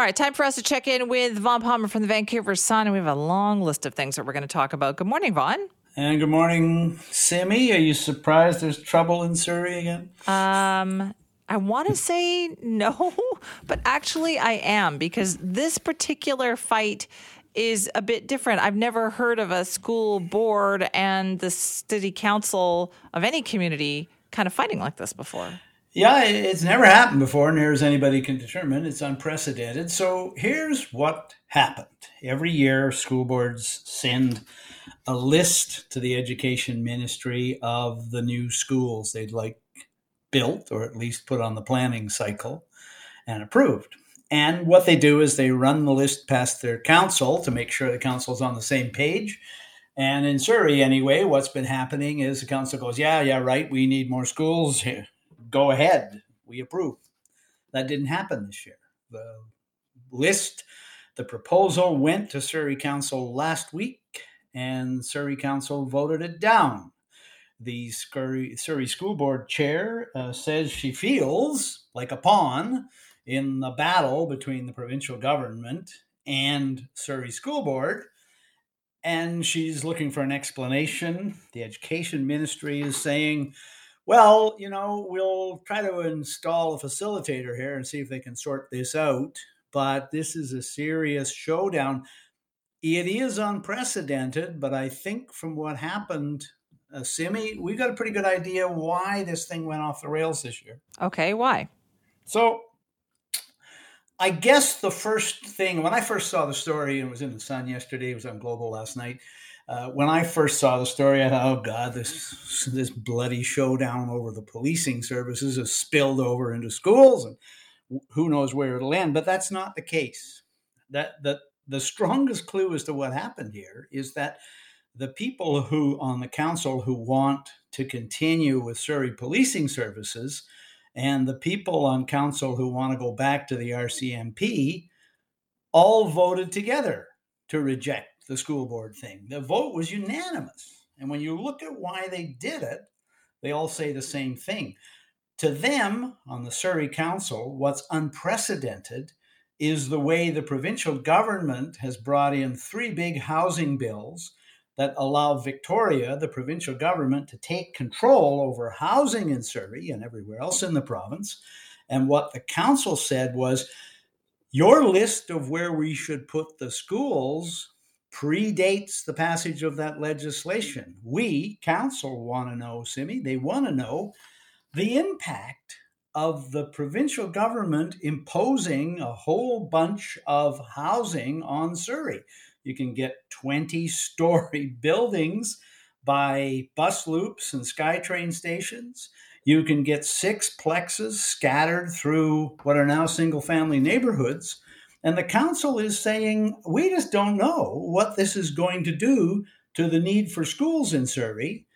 All right, time for us to check in with Vaughn Palmer from the Vancouver Sun. And we have a long list of things that we're going to talk about. Good morning, Vaughn. And good morning, Sammy. Are you surprised there's trouble in Surrey again? I want to say no, but actually I am, because this particular fight is a bit different. I've never heard of a school board and the city council of any community kind of fighting like this before. Yeah, it's never happened before, near as anybody can determine. It's unprecedented. So here's what happened. Every year, school boards send a list to the education ministry of the new schools they'd like built, or at least put on the planning cycle and approved. And what they do is they run the list past their council to make sure the council's on the same page. And in Surrey, anyway, what's been happening is the council goes, yeah, right, we need more schools here. Go ahead, we approve. That didn't happen this year. The list, the proposal went to Surrey Council last week, and Surrey Council voted it down. The Surrey School Board chair says she feels like a pawn in the battle between the provincial government and Surrey School Board, and she's looking for an explanation. The education ministry is saying, well, you know, we'll try to install a facilitator here and see if they can sort this out. But this is a serious showdown. It is unprecedented, but I think from what happened, Simi, we've got a pretty good idea why this thing went off the rails this year. Okay, why? So I guess the first thing, when I first saw the story, and it was in the Sun yesterday, it was on Global last night, when I first saw the story, I thought, oh, God, this bloody showdown over the policing services has spilled over into schools, and who knows where it'll end. But that's not the case. The strongest clue as to what happened here is that the people who on the council who want to continue with Surrey policing services and the people on council who want to go back to the RCMP all voted together to reject the school board thing. The vote was unanimous. And when you look at why they did it, they all say the same thing. To them, on the Surrey Council, what's unprecedented is the way the provincial government has brought in three big housing bills that allow Victoria, the provincial government, to take control over housing in Surrey and everywhere else in the province. And what the council said was, your list of where we should put the schools predates the passage of that legislation. We, council, want to know, Simi, they want to know the impact of the provincial government imposing a whole bunch of housing on Surrey. You can get 20-story buildings by bus loops and SkyTrain stations. You can get 6 plexes scattered through what are now single-family neighborhoods. And the council is saying, we just don't know what this is going to do to the need for schools in Surrey.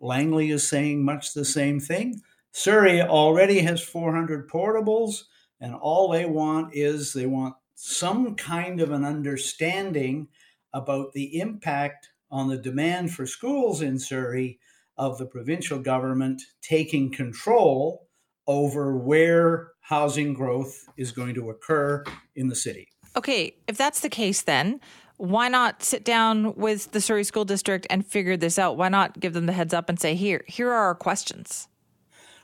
Langley is saying much the same thing. Surrey already has 400 portables, and all they want is they want some kind of an understanding about the impact on the demand for schools in Surrey of the provincial government taking control over where housing growth is going to occur in the city. Okay, if that's the case, then why not sit down with the Surrey School District and figure this out? Why not give them the heads up and say, here are our questions?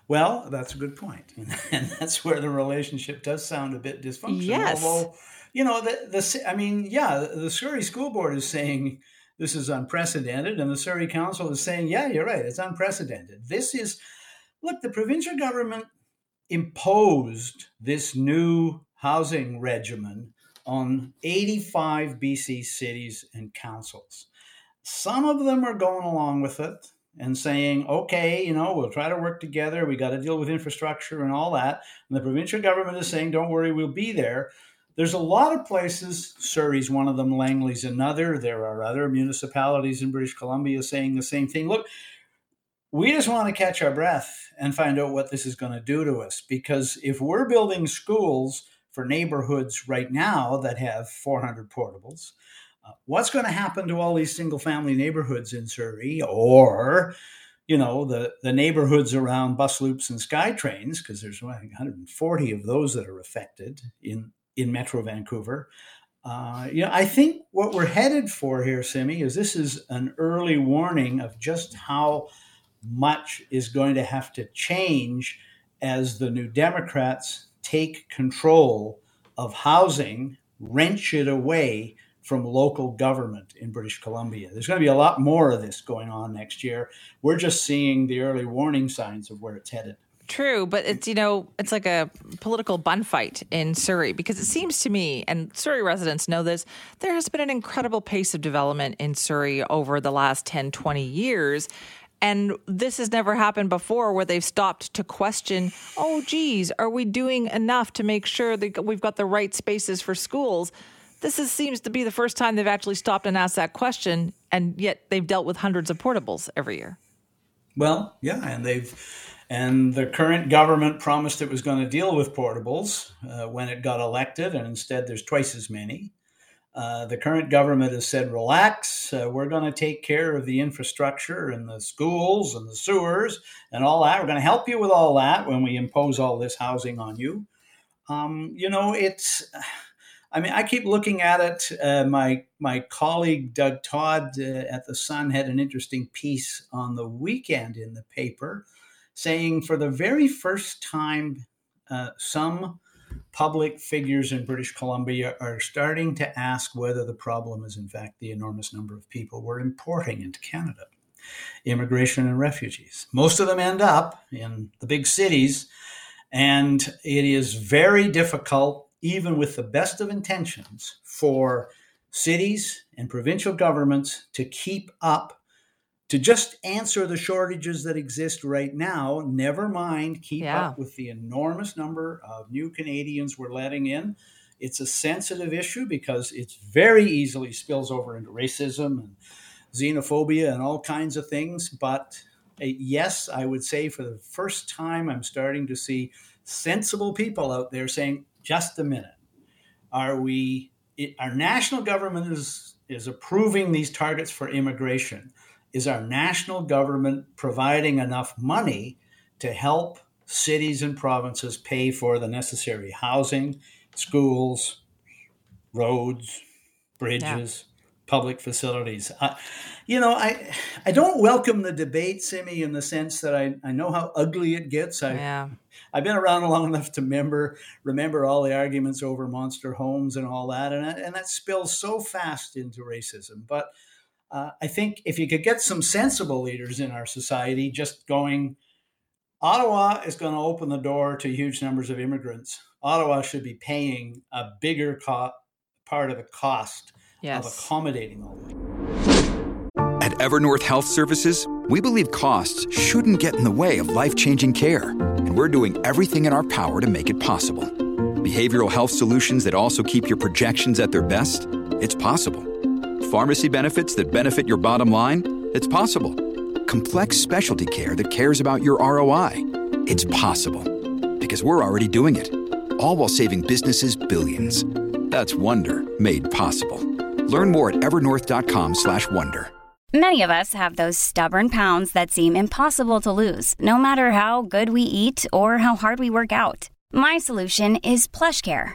Well, that's a good point. And that's where the relationship does sound a bit dysfunctional. Yes. Although, you know, the Surrey School Board is saying this is unprecedented, and the Surrey Council is saying, yeah, you're right, it's unprecedented. The provincial government imposed this new housing regimen on 85 BC cities and councils. Some of them are going along with it and saying, okay, you know, we'll try to work together. We got to deal with infrastructure and all that. And the provincial government is saying, don't worry, we'll be there. There's a lot of places, Surrey's one of them, Langley's another. There are other municipalities in British Columbia saying the same thing. Look, we just want to catch our breath and find out what this is going to do to us, because if we're building schools for neighborhoods right now that have 400 portables, what's going to happen to all these single-family neighborhoods in Surrey, or, you know, the neighborhoods around bus loops and SkyTrains, because there's, I think, 140 of those that are affected in Metro Vancouver. You know, I think what we're headed for here, Simi, is this is an early warning of just how much is going to have to change as the New Democrats take control of housing, wrench it away from local government in British Columbia. There's going to be a lot more of this going on next year. We're just seeing the early warning signs of where it's headed. True, but it's, you know, it's like a political bun fight in Surrey, because it seems to me, and Surrey residents know this, there has been an incredible pace of development in Surrey over the last 10, 20 years. And this has never happened before, where they've stopped to question, oh, geez, are we doing enough to make sure that we've got the right spaces for schools? This is, seems to be the first time they've actually stopped and asked that question, and yet they've dealt with hundreds of portables every year. Well, yeah, and the current government promised it was going to deal with portables when it got elected, and instead there's twice as many. The current government has said, relax, we're going to take care of the infrastructure and the schools and the sewers and all that. We're going to help you with all that when we impose all this housing on you. You know, it's, I mean, I keep looking at it. My colleague, Doug Todd at the Sun, had an interesting piece on the weekend in the paper saying for the very first time, some public figures in British Columbia are starting to ask whether the problem is, in fact, the enormous number of people we're importing into Canada, immigration and refugees. Most of them end up in the big cities, and it is very difficult, even with the best of intentions, for cities and provincial governments to keep up, to just answer the shortages that exist right now, never mind keep up with the enormous number of new Canadians we're letting in. It's a sensitive issue because it very easily spills over into racism and xenophobia and all kinds of things. But yes, I would say for the first time, I'm starting to see sensible people out there saying, just a minute, our national government is approving these targets for immigration. Is our national government providing enough money to help cities and provinces pay for the necessary housing, schools, roads, bridges, public facilities? You know, I don't welcome the debate, Simi, in the sense that I know how ugly it gets. I've been around long enough to remember all the arguments over monster homes and all that, and that spills so fast into racism. But I think if you could get some sensible leaders in our society just going, Ottawa is going to open the door to huge numbers of immigrants. Ottawa should be paying a bigger part of the cost of accommodating all that. At Evernorth Health Services, we believe costs shouldn't get in the way of life-changing care. And we're doing everything in our power to make it possible. Behavioral health solutions that also keep your projections at their best? It's possible. Pharmacy benefits that benefit your bottom line? It's possible. Complex specialty care that cares about your ROI? It's possible. Because we're already doing it. All while saving businesses billions. That's Wonder made possible. Learn more at evernorth.com/wonder. Many of us have those stubborn pounds that seem impossible to lose, no matter how good we eat or how hard we work out. My solution is PlushCare.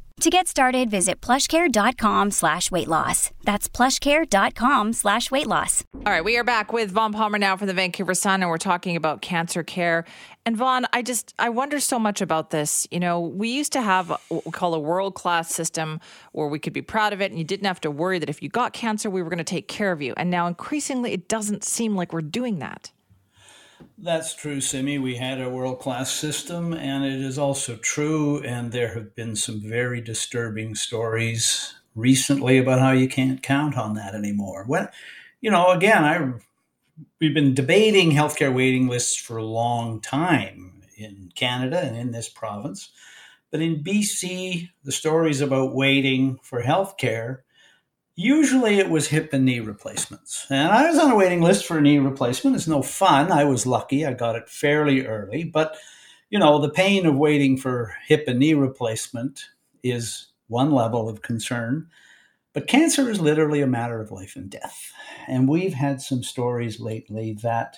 To get started, visit plushcare.com/weightloss. That's plushcare.com/weightloss. All right, we are back with Vaughn Palmer now from the Vancouver Sun, and we're talking about cancer care. And Vaughn, I wonder so much about this. You know, we used to have what we call a world-class system where we could be proud of it, and you didn't have to worry that if you got cancer, we were going to take care of you. And now increasingly, it doesn't seem like we're doing that. That's true, Simi. We had a world-class system, and it is also true, and there have been some very disturbing stories recently about how you can't count on that anymore. Well, you know, again, we've been debating healthcare waiting lists for a long time in Canada and in this province. But in BC, the stories about waiting for healthcare, usually it was hip and knee replacements. And I was on a waiting list for a knee replacement. It's no fun. I was lucky. I got it fairly early. But, you know, the pain of waiting for hip and knee replacement is one level of concern. But cancer is literally a matter of life and death. And we've had some stories lately that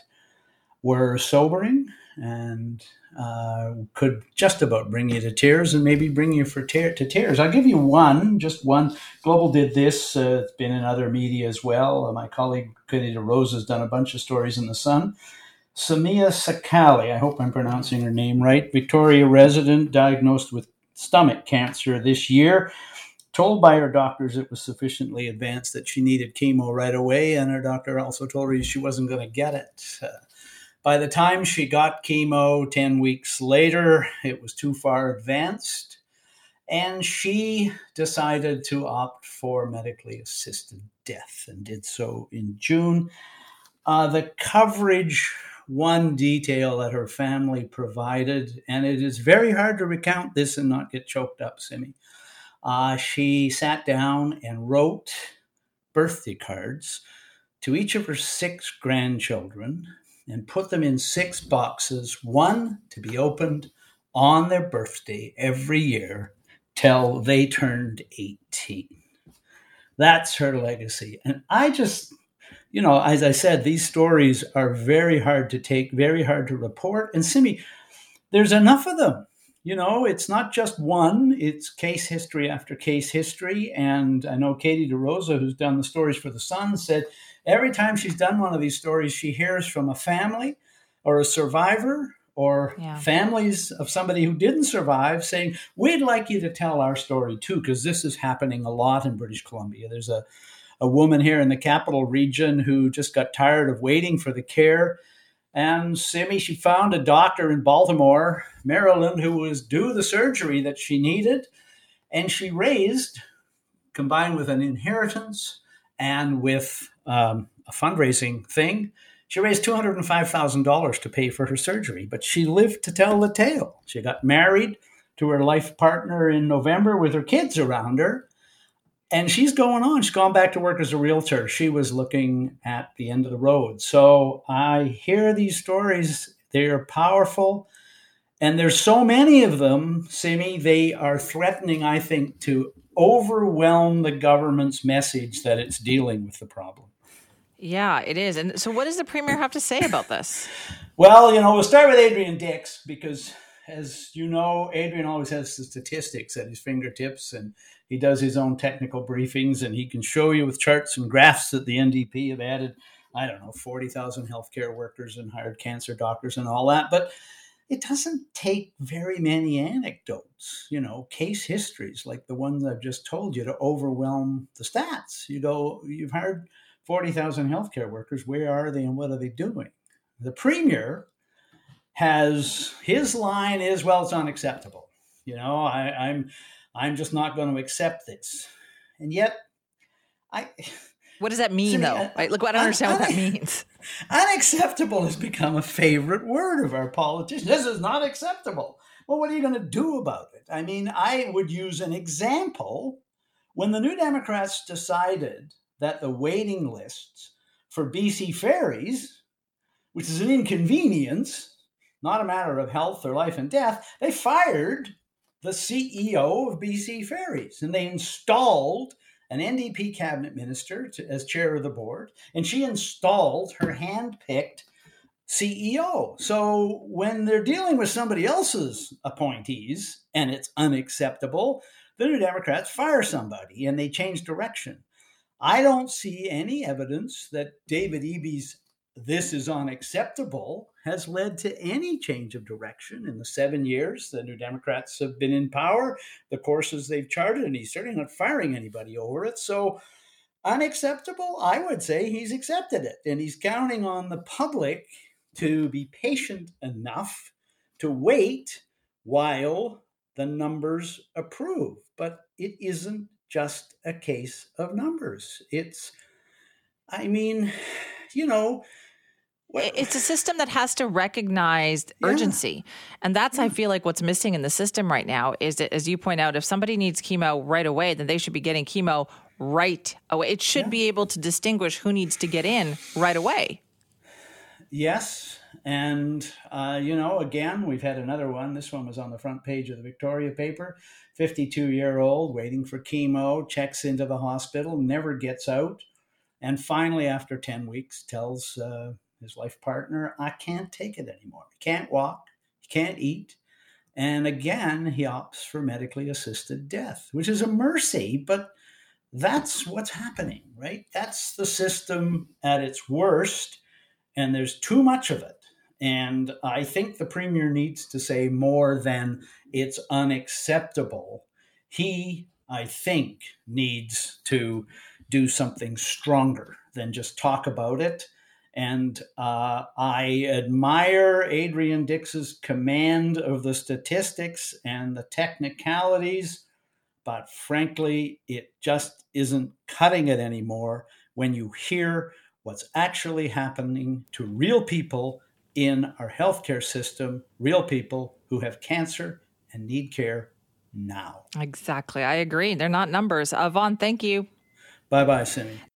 were sobering and could just about bring you to tears and maybe bring you to tears. I'll give you one, just one. Global did this. It's been in other media as well. My colleague Kudita Rose has done a bunch of stories in the Sun. Samia Sakali, I hope I'm pronouncing her name right, Victoria resident, diagnosed with stomach cancer this year. Told by her doctors it was sufficiently advanced that she needed chemo right away, and her doctor also told her she wasn't going to get it. By the time she got chemo 10 weeks later, it was too far advanced, and she decided to opt for medically assisted death and did so in June. The coverage, one detail that her family provided, and it is very hard to recount this and not get choked up, Simi. She sat down and wrote birthday cards to each of her 6 grandchildren and put them in 6 boxes, one to be opened on their birthday every year till they turned 18. That's her legacy. And I just, you know, as I said, these stories are very hard to take, very hard to report. And Simi, there's enough of them. You know, it's not just one, it's case history after case history. And I know Katie DeRosa, who's done the stories for The Sun, said every time she's done one of these stories, she hears from a family or a survivor or families of somebody who didn't survive saying, we'd like you to tell our story too, because this is happening a lot in British Columbia. There's a woman here in the capital region who just got tired of waiting for the care. And Simi, she found a doctor in Baltimore, Maryland, who was due the surgery that she needed. And she raised, combined with an inheritance and with a fundraising thing, she raised $205,000 to pay for her surgery. But she lived to tell the tale. She got married to her life partner in November with her kids around her. And she's going on. She's gone back to work as a realtor. She was looking at the end of the road. So I hear these stories. They are powerful. And there's so many of them, Simi, they are threatening, I think, to overwhelm the government's message that it's dealing with the problem. Yeah, it is. And so what does the premier have to say about this? Well, you know, we'll start with Adrian Dix because, as you know, Adrian always has the statistics at his fingertips, and he does his own technical briefings, and he can show you with charts and graphs that the NDP have added, I don't know, 40,000 healthcare workers and hired cancer doctors and all that. But it doesn't take very many anecdotes, you know, case histories like the ones I've just told you to overwhelm the stats. You know, you've hired 40,000 healthcare workers. Where are they and what are they doing? The premier has, his line is, well, it's unacceptable. You know, I'm just not going to accept this. And yet, what does that mean, though? Look, I don't understand what that means. Unacceptable has become a favorite word of our politicians. This is not acceptable. Well, what are you going to do about it? I mean, I would use an example. When the New Democrats decided that the waiting lists for BC Ferries, which is an inconvenience, not a matter of health or life and death, they fired the CEO of BC Ferries, and they installed an NDP cabinet minister as chair of the board, and she installed her hand-picked CEO. So when they're dealing with somebody else's appointees and it's unacceptable, the New Democrats fire somebody and they change direction. I don't see any evidence that David Bebe's "this is unacceptable" has led to any change of direction in the 7 years the New Democrats have been in power, the courses they've charted, and he's certainly not firing anybody over it. So unacceptable, I would say he's accepted it, and he's counting on the public to be patient enough to wait while the numbers approve. But it isn't just a case of numbers. It's a system that has to recognize urgency. And that's, I feel like, what's missing in the system right now is that, as you point out, if somebody needs chemo right away, then they should be getting chemo right away. It should be able to distinguish who needs to get in right away. Yes. And, again, we've had another one. This one was on the front page of the Victoria paper. 52-year-old waiting for chemo, checks into the hospital, never gets out. And finally, after 10 weeks, tells his life partner, I can't take it anymore. He can't walk, he can't eat. And again, he opts for medically assisted death, which is a mercy, but that's what's happening, right? That's the system at its worst, and there's too much of it. And I think the Premier needs to say more than it's unacceptable. He, I think, needs to do something stronger than just talk about it. And I admire Adrian Dix's command of the statistics and the technicalities, but frankly, it just isn't cutting it anymore when you hear what's actually happening to real people in our healthcare system, real people who have cancer and need care now. Exactly. I agree. They're not numbers. Vaughn, thank you. Bye-bye, Cindy.